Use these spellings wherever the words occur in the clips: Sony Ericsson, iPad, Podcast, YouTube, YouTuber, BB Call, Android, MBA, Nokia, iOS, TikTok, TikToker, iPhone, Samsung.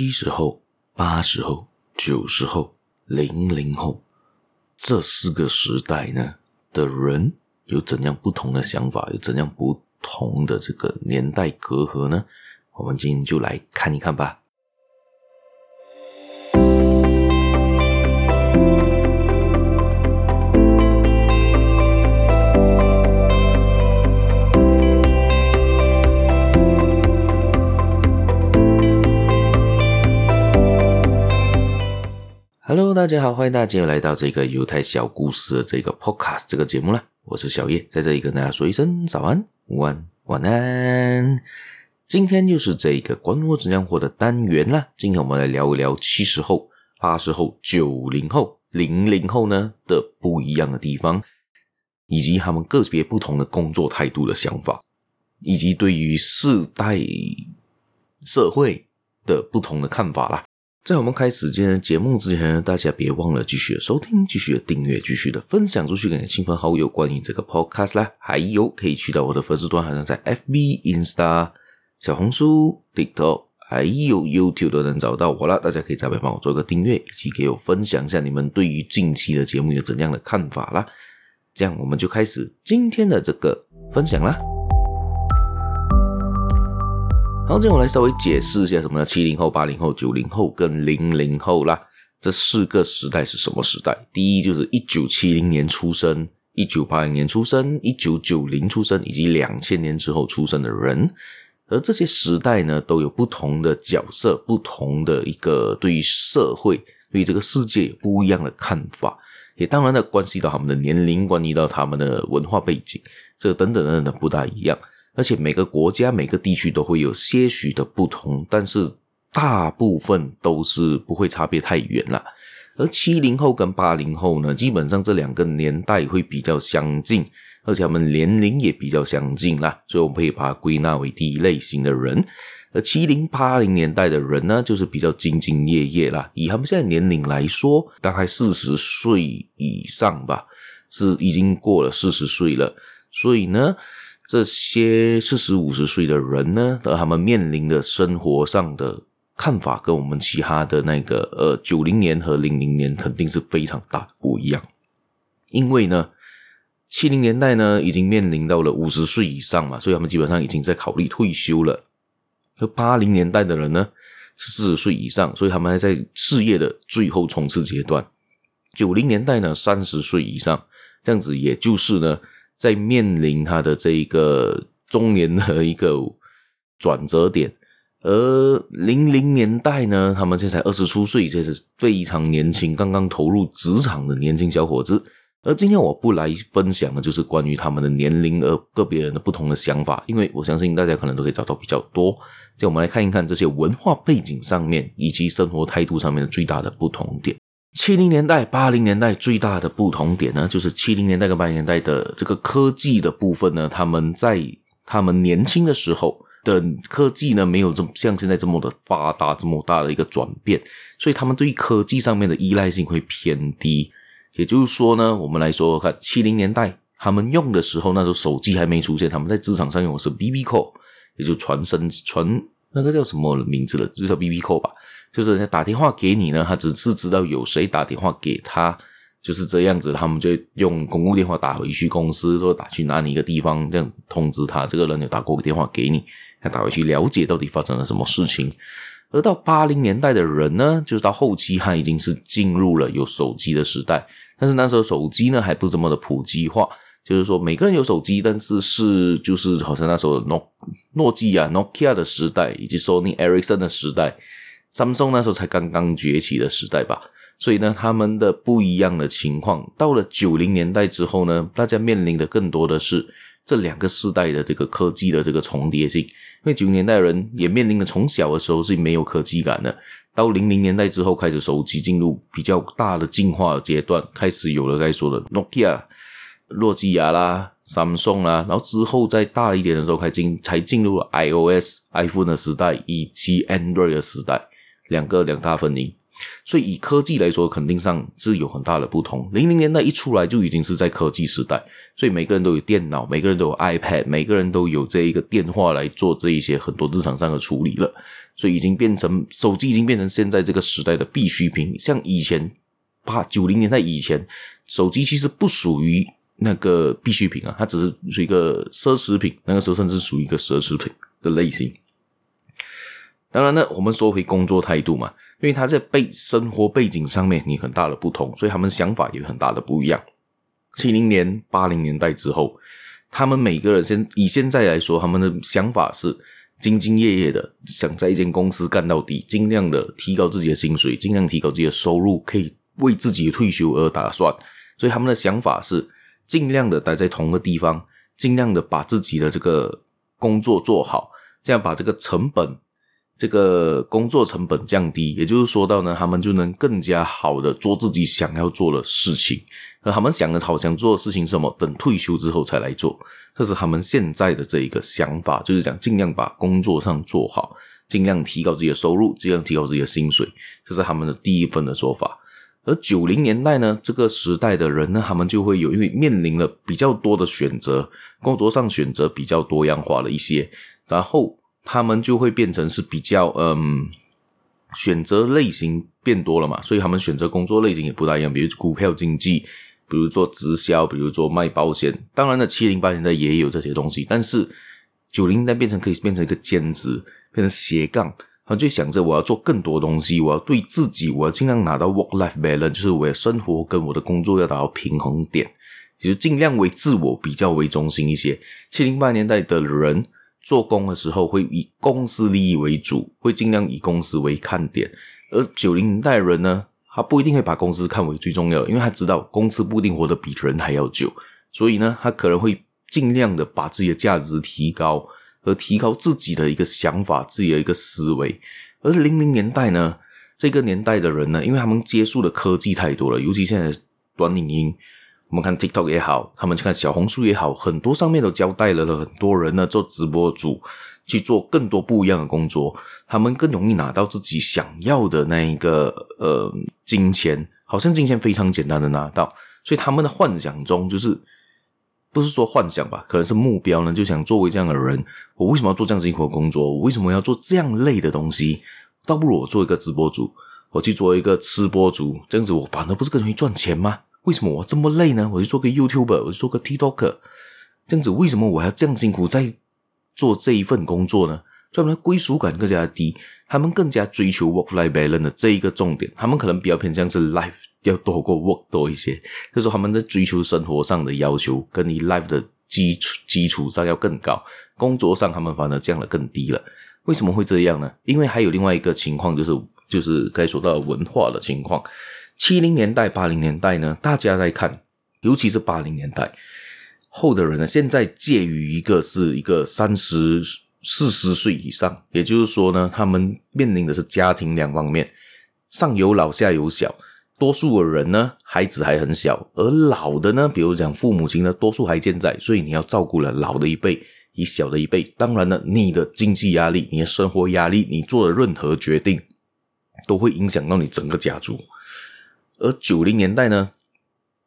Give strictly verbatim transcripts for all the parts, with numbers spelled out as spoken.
七十后、八十后、九十后、零零后，这四个时代呢的人有怎样不同的想法，有怎样不同的这个年代隔阂呢？我们今天就来看一看吧。Hello， 大家好，欢迎大家来到这个犹太小故事的这个 Podcast 这个节目啦。我是小叶，在这里跟大家说一声早安、午安、晚安。今天就是这个管我怎样活的单元啦。今天我们来聊一聊七十后、八十后、九零后、零零后呢的不一样的地方，以及他们个别不同的工作态度的想法，以及对于世代社会的不同的看法啦。在我们开始今天的节目之前，大家别忘了继续的收听，继续的订阅，继续的分享出去给你的亲朋好友关于这个 podcast 啦，还有可以去到我的粉丝团，好像在 F B、Insta、 小红书、 TikTok 还有 YouTube 都能找到我啦。大家可以在那边帮我做个订阅，以及给我分享一下你们对于近期的节目有怎样的看法啦。这样我们就开始今天的这个分享啦。然后今天我来稍微解释一下什么呢？七零后、八零后、九零后跟零零后啦，这四个时代是什么时代？第一就是一九七零年出生、一九八零年出生、一九九零出生以及两千年之后出生的人。而这些时代呢，都有不同的角色，不同的一个对于社会、对于这个世界有不一样的看法，也当然的关系到他们的年龄，关系到他们的文化背景，这等等等等不大一样。而且每个国家每个地区都会有些许的不同，但是大部分都是不会差别太远啦。而七零后跟八零后呢，基本上这两个年代会比较相近，而且他们年龄也比较相近啦，所以我们可以把它归纳为第一类型的人。而七零、八零年代的人呢，就是比较兢兢业业啦，以他们现在年龄来说，大概四十岁以上吧，是已经过了四十岁了。所以呢，这些四十、五十岁的人呢，他们面临的生活上的看法跟我们其他的那个呃九零年和零零年肯定是非常大不一样。因为呢七零年代呢已经面临到了五十岁以上嘛，所以他们基本上已经在考虑退休了。而八零年代的人呢是四十岁以上，所以他们还在事业的最后冲刺阶段。九零年代呢三十岁以上，这样子也就是呢在面临他的这一个中年的一个转折点。而零零年代呢，他们现在才二十出岁，这是非常年轻，刚刚投入职场的年轻小伙子。而今天我不来分享的就是关于他们的年龄而个别人的不同的想法，因为我相信大家可能都可以找到比较多。这我们来看一看这些文化背景上面以及生活态度上面的最大的不同点。七零年代、八零年代最大的不同点呢，就是七零年代跟八零年代的这个科技的部分呢，他们在他们年轻的时候的科技呢，没有这么像现在这么的发达，这么大的一个转变，所以他们对于科技上面的依赖性会偏低。也就是说呢，我们来说看七零年代他们用的时候，那时候手机还没出现，他们在职场上用的是 B B Call， 也就传声传那个叫什么名字了，就叫 B B Call 吧，就是人家打电话给你呢，他只是知道有谁打电话给他，就是这样子，他们就用公共电话打回去公司，说打去哪里一个地方，这样通知他这个人有打过电话给你，他打回去了解到底发生了什么事情。而到八零年代的人呢，就是到后期他已经是进入了有手机的时代，但是那时候手机呢还不这么的普及化，就是说每个人有手机，但是是就是好像那时候诺基亚 Nokia 的时代，以及 Sony Ericsson 的时代，Samsung 那时候才刚刚崛起的时代吧。所以呢他们的不一样的情况，到了九零年代之后呢，大家面临的更多的是这两个世代的这个科技的这个重叠性。因为九零年代的人也面临的从小的时候是没有科技感的，到零零年代之后开始手机进入比较大的进化的阶段，开始有了该说的 Nokia 诺基亚啦， Samsung 啦，然后之后再大一点的时候才进入了 iOS iPhone 的时代以及 Android 的时代。两个两大分离。所以以科技来说肯定上是有很大的不同。零零年代一出来就已经是在科技时代，所以每个人都有电脑，每个人都有 iPad， 每个人都有这一个电话来做这一些很多日常上的处理了，所以已经变成手机已经变成现在这个时代的必需品。像以前八九零年代以前，手机其实不属于那个必需品啊，它只是一个奢侈品，那个时候甚至属于一个奢侈品的类型。当然呢，我们说回工作态度嘛，因为他在背生活背景上面你很大的不同，所以他们想法也很大的不一样。七零年八零年代之后，他们每个人先以现在来说，他们的想法是兢兢业业的，想在一间公司干到底，尽量的提高自己的薪水，尽量提高自己的收入，可以为自己的退休而打算。所以他们的想法是尽量的待在同个地方，尽量的把自己的这个工作做好，这样把这个成本这个工作成本降低，也就是说到呢，他们就能更加好的做自己想要做的事情。而他们想的好想做的事情是什么？等退休之后才来做。这是他们现在的这一个想法，就是讲尽量把工作上做好，尽量提高自己的收入，尽量提高自己的薪水，这是他们的第一份的说法。而九零年代呢，这个时代的人呢，他们就会有因为面临了比较多的选择，工作上选择比较多样化了一些，然后他们就会变成是比较嗯，选择类型变多了嘛，所以他们选择工作类型也不大一样，比如股票经济，比如做直销，比如做卖保险。当然了 ,七零八零 年代也有这些东西，但是九零年代变成可以变成一个兼职，变成斜杠。他就想着我要做更多东西，我要对自己，我要尽量拿到 work-life balance， 就是我的生活跟我的工作要达到平衡点，也就尽量为自我比较为中心一些。七零八零年代的人做工的时候会以公司利益为主，会尽量以公司为看点。而九零年代人呢，他不一定会把公司看为最重要的，因为他知道公司不一定活得比人还要久，所以呢他可能会尽量的把自己的价值提高，而提高自己的一个想法，自己的一个思维。而零零年代呢，这个年代的人呢，因为他们接触的科技太多了，尤其现在短影音，我们看 TikTok 也好，他们去看小红书也好，很多上面都交代了很多人呢做直播主去做更多不一样的工作，他们更容易拿到自己想要的那一个呃金钱，好像金钱非常简单的拿到，所以他们的幻想中就是不是说幻想吧，可能是目标呢，就想作为这样的人，我为什么要做这样辛苦的工作？我为什么要做这样类的东西？倒不如我做一个直播主，我去做一个吃播主，这样子我反而不是更容易赚钱吗？为什么我这么累呢？我去做个 YouTuber， 我去做个 TikToker， 这样子为什么我还要这样辛苦在做这一份工作呢？所以他们的归属感更加低，他们更加追求 work-life balance 的这一个重点，他们可能比较偏向是 life 要多过 work 多一些，就是说他们在追求生活上的要求跟你 life 的基础基础上要更高，工作上他们反而降得更低了。为什么会这样呢？因为还有另外一个情况，就是就是该说到文化的情况。七零年代八零年代呢，大家在看，尤其是八零年代后的人呢，现在介于一个是一个三十四十岁以上，也就是说呢，他们面临的是家庭两方面，上有老下有小，多数的人呢孩子还很小，而老的呢，比如讲父母亲呢，多数还健在，所以你要照顾了老的一辈以小的一辈，当然呢，你的经济压力，你的生活压力，你做的任何决定都会影响到你整个家族。而九零年代呢，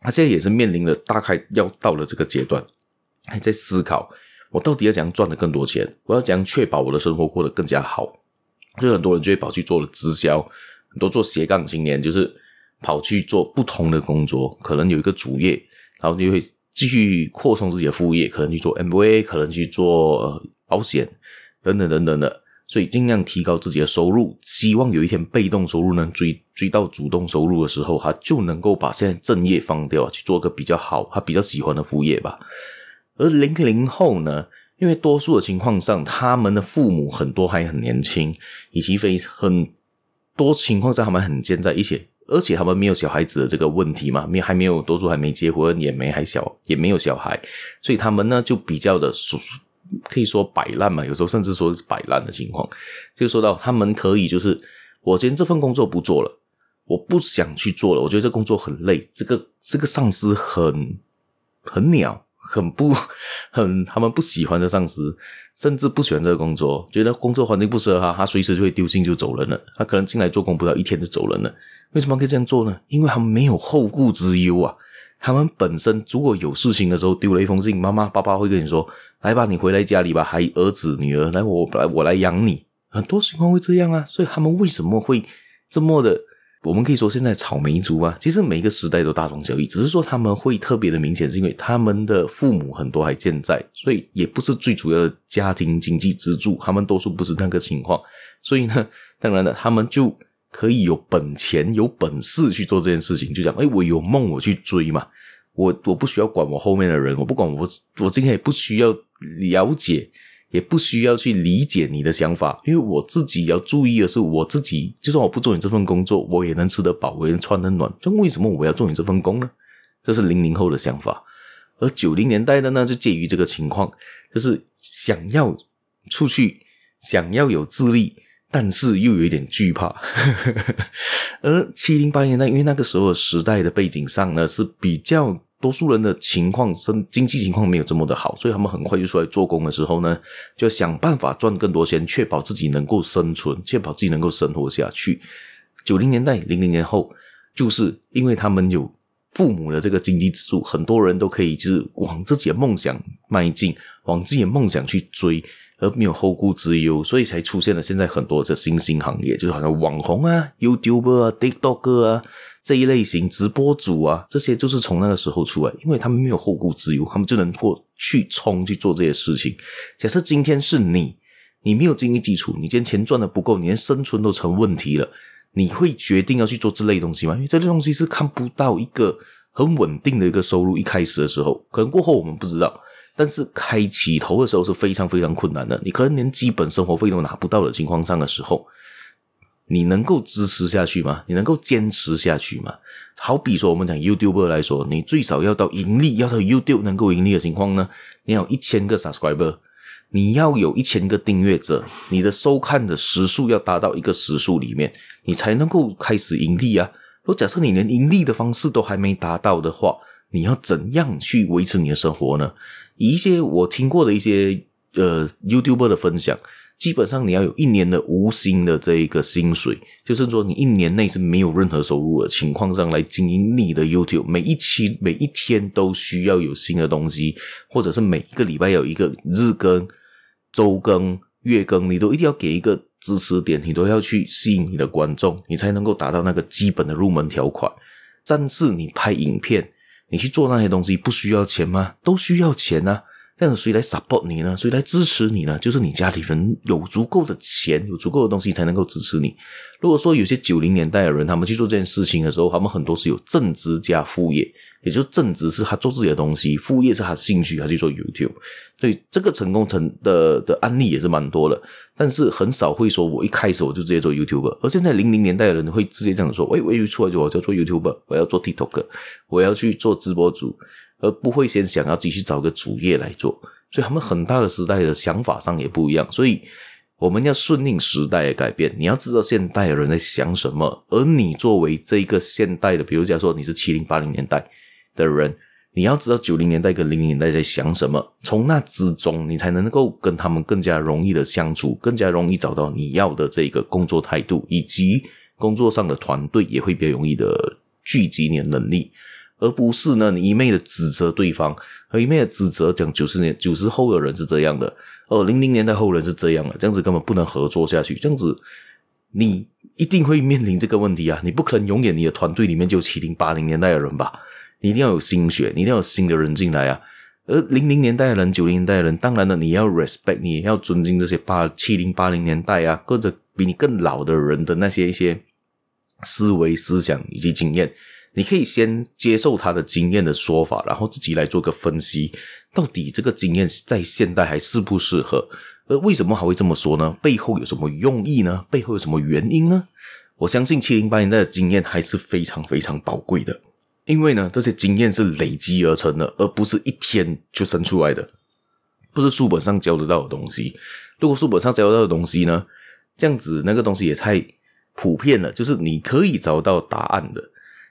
他现在也是面临了大概要到了这个阶段，还在思考我到底要怎样赚得更多钱，我要怎样确保我的生活过得更加好。所以很多人就会跑去做了直销，很多做斜杠青年就是跑去做不同的工作，可能有一个主业，然后就会继续扩充自己的副业，可能去做 M B A， 可能去做、呃、保险等等等等的，所以尽量提高自己的收入，希望有一天被动收入能追追到主动收入的时候，他就能够把现在正业放掉，去做个比较好他比较喜欢的副业吧。而零零后呢，因为多数的情况上他们的父母很多还很年轻，以及非很多情况上他们很健在一起，而且他们没有小孩子的这个问题嘛，还没有，多数还没结婚，也没还小，也没有小孩，所以他们呢就比较的可以说摆烂嘛，有时候甚至说是摆烂的情况。就说到他们可以就是，我今天这份工作不做了，我不想去做了，我觉得这工作很累，这个这个上司很很鸟，很不很他们不喜欢的上司，甚至不喜欢这个工作，觉得工作环境不适合他，他随时就会丢信就走人了，他可能进来做工不到一天就走人了。为什么可以这样做呢？因为他们没有后顾之忧啊。他们本身如果有事情的时候丢了一封信，妈妈爸爸会跟你说，来吧，你回来家里吧，还儿子女儿，来我来我来养你。很多情况会这样啊，所以他们为什么会这么的，我们可以说现在草莓族啊，其实每一个时代都大同小异，只是说他们会特别的明显，是因为他们的父母很多还健在，所以也不是最主要的家庭经济支柱，他们多数不是那个情况，所以呢，当然了，他们就可以有本钱、有本事去做这件事情，就讲，诶，我有梦我去追嘛，我我不需要管我后面的人，我不管我我今天也不需要了解。也不需要去理解你的想法，因为我自己要注意的是我自己，就算我不做你这份工作，我也能吃得饱，我也能穿得暖，那为什么我要做你这份工呢？这是零零后的想法。而九零年代的呢，就介于这个情况，就是想要出去，想要有自立，但是又有一点惧怕。而七零八零年代，因为那个时候的时代的背景上呢，是比较多数人的情况，经济情况没有这么的好，所以他们很快就出来做工的时候呢，就想办法赚更多钱，确保自己能够生存，确保自己能够生活下去。九零年代零零年后，就是因为他们有父母的这个经济支柱，很多人都可以就是往自己的梦想迈进，往自己的梦想去追，而没有后顾之忧，所以才出现了现在很多的新兴行业，就是好像网红啊、YouTuber 啊、TikTok 啊这一类型直播主啊，这些就是从那个时候出来，因为他们没有后顾之忧，他们就能够去冲去做这些事情。假设今天是你，你没有经济基础，你今天钱赚的不够，你连生存都成问题了，你会决定要去做这类东西吗？因为这类东西是看不到一个很稳定的一个收入，一开始的时候，可能过后我们不知道。但是开起头的时候是非常非常困难的，你可能连基本生活费都拿不到的情况上的时候，你能够支持下去吗？你能够坚持下去吗？好比说我们讲 YouTuber 来说，你最少要到盈利，要到 YouTube 能够盈利的情况呢，你要有一千个 subscriber， 你要有一千个订阅者，你的收看的时数要达到一个时数里面，你才能够开始盈利啊。如果假设你连盈利的方式都还没达到的话，你要怎样去维持你的生活呢？以一些我听过的一些呃 YouTuber 的分享，基本上你要有一年的无薪的这一个薪水，就是说你一年内是没有任何收入的情况上来经营你的 YouTube， 每一期每一天都需要有新的东西，或者是每一个礼拜有一个日更、周更、月更，你都一定要给一个支持点，你都要去吸引你的观众，你才能够达到那个基本的入门条款。但是你拍影片，你去做那些东西不需要钱吗？都需要钱啊。但谁来 support 你呢？谁来支持你呢？就是你家里人有足够的钱，有足够的东西才能够支持你。如果说有些九零年代的人，他们去做这件事情的时候，他们很多是有正职加副业，也就是正职是他做自己的东西，副业是他兴趣，他去做 YouTube。所以这个成功成的的案例也是蛮多的，但是很少会说我一开始我就直接做 YouTuber。而现在零零年代的人会直接这样说，喂，我一出来就我要做 YouTuber， 我要做 TikToker， 我要去做直播主。而不会先想要自己去找个主业来做，所以他们很大的时代的想法上也不一样，所以我们要顺应时代的改变，你要知道现代的人在想什么，而你作为这个现代的，比如假如说你是七零八零年代的人，你要知道九零年代跟零零年代在想什么，从那之中你才能够跟他们更加容易的相处，更加容易找到你要的这个工作态度，以及工作上的团队也会比较容易的聚集你的能力，而不是呢，你一昧的指责对方，而一昧的指责讲九十年九十后的人是这样的，哦，零零年代后人是这样的，这样子根本不能合作下去，这样子你一定会面临这个问题啊！你不可能永远你的团队里面就有七零八零年代的人吧？你一定要有新血，你一定要有新的人进来啊！而零零年代的人、九零年代的人，当然了，你要 respect， 你也要尊敬这些七零八零年代啊，或者比你更老的人的那些一些思维、思想以及经验。你可以先接受他的经验的说法，然后自己来做个分析，到底这个经验在现代还适不适合？而为什么还会这么说呢？背后有什么用意呢？背后有什么原因呢？我相信七零八年代的经验还是非常非常宝贵的，因为呢，这些经验是累积而成的，而不是一天就生出来的，不是书本上教得到的东西。如果书本上教得到的东西呢，这样子那个东西也太普遍了，就是你可以找到答案的。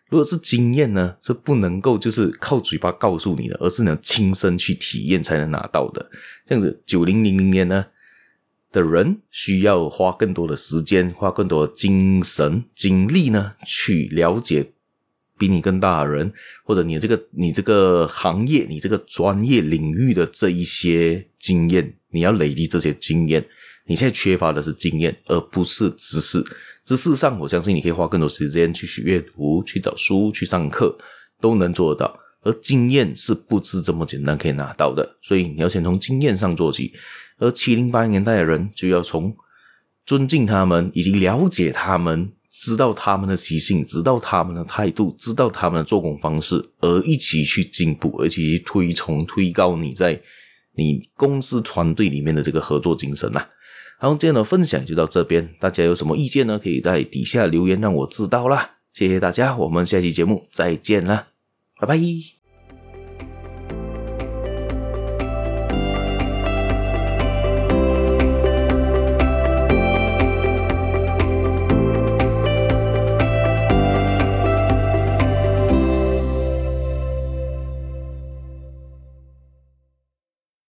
如果是经验呢，是不能够就是靠嘴巴告诉你的，而是能亲身去体验才能拿到的。这样子九零零零年呢的人需要花更多的时间，花更多的精神精力呢去了解比你更大的人，或者你这个你这个行业你这个专业领域的这一些经验，你要累积这些经验。你现在缺乏的是经验，而不是知识。知识上我相信你可以花更多时间去阅读，去找书，去上课，都能做得到。而经验是不知这么简单可以拿到的，所以你要先从经验上做起。而七零八零年代的人就要从尊敬他们，以及了解他们，知道他们的习性，知道他们的态度，知道他们的做工方式，而一起去进步，而一起去推崇推高你在你公司团队里面的这个合作精神啦、啊。好，今天的分享就到这边，大家有什么意见呢？可以在底下留言让我知道啦。谢谢大家，我们下期节目再见啦，拜拜。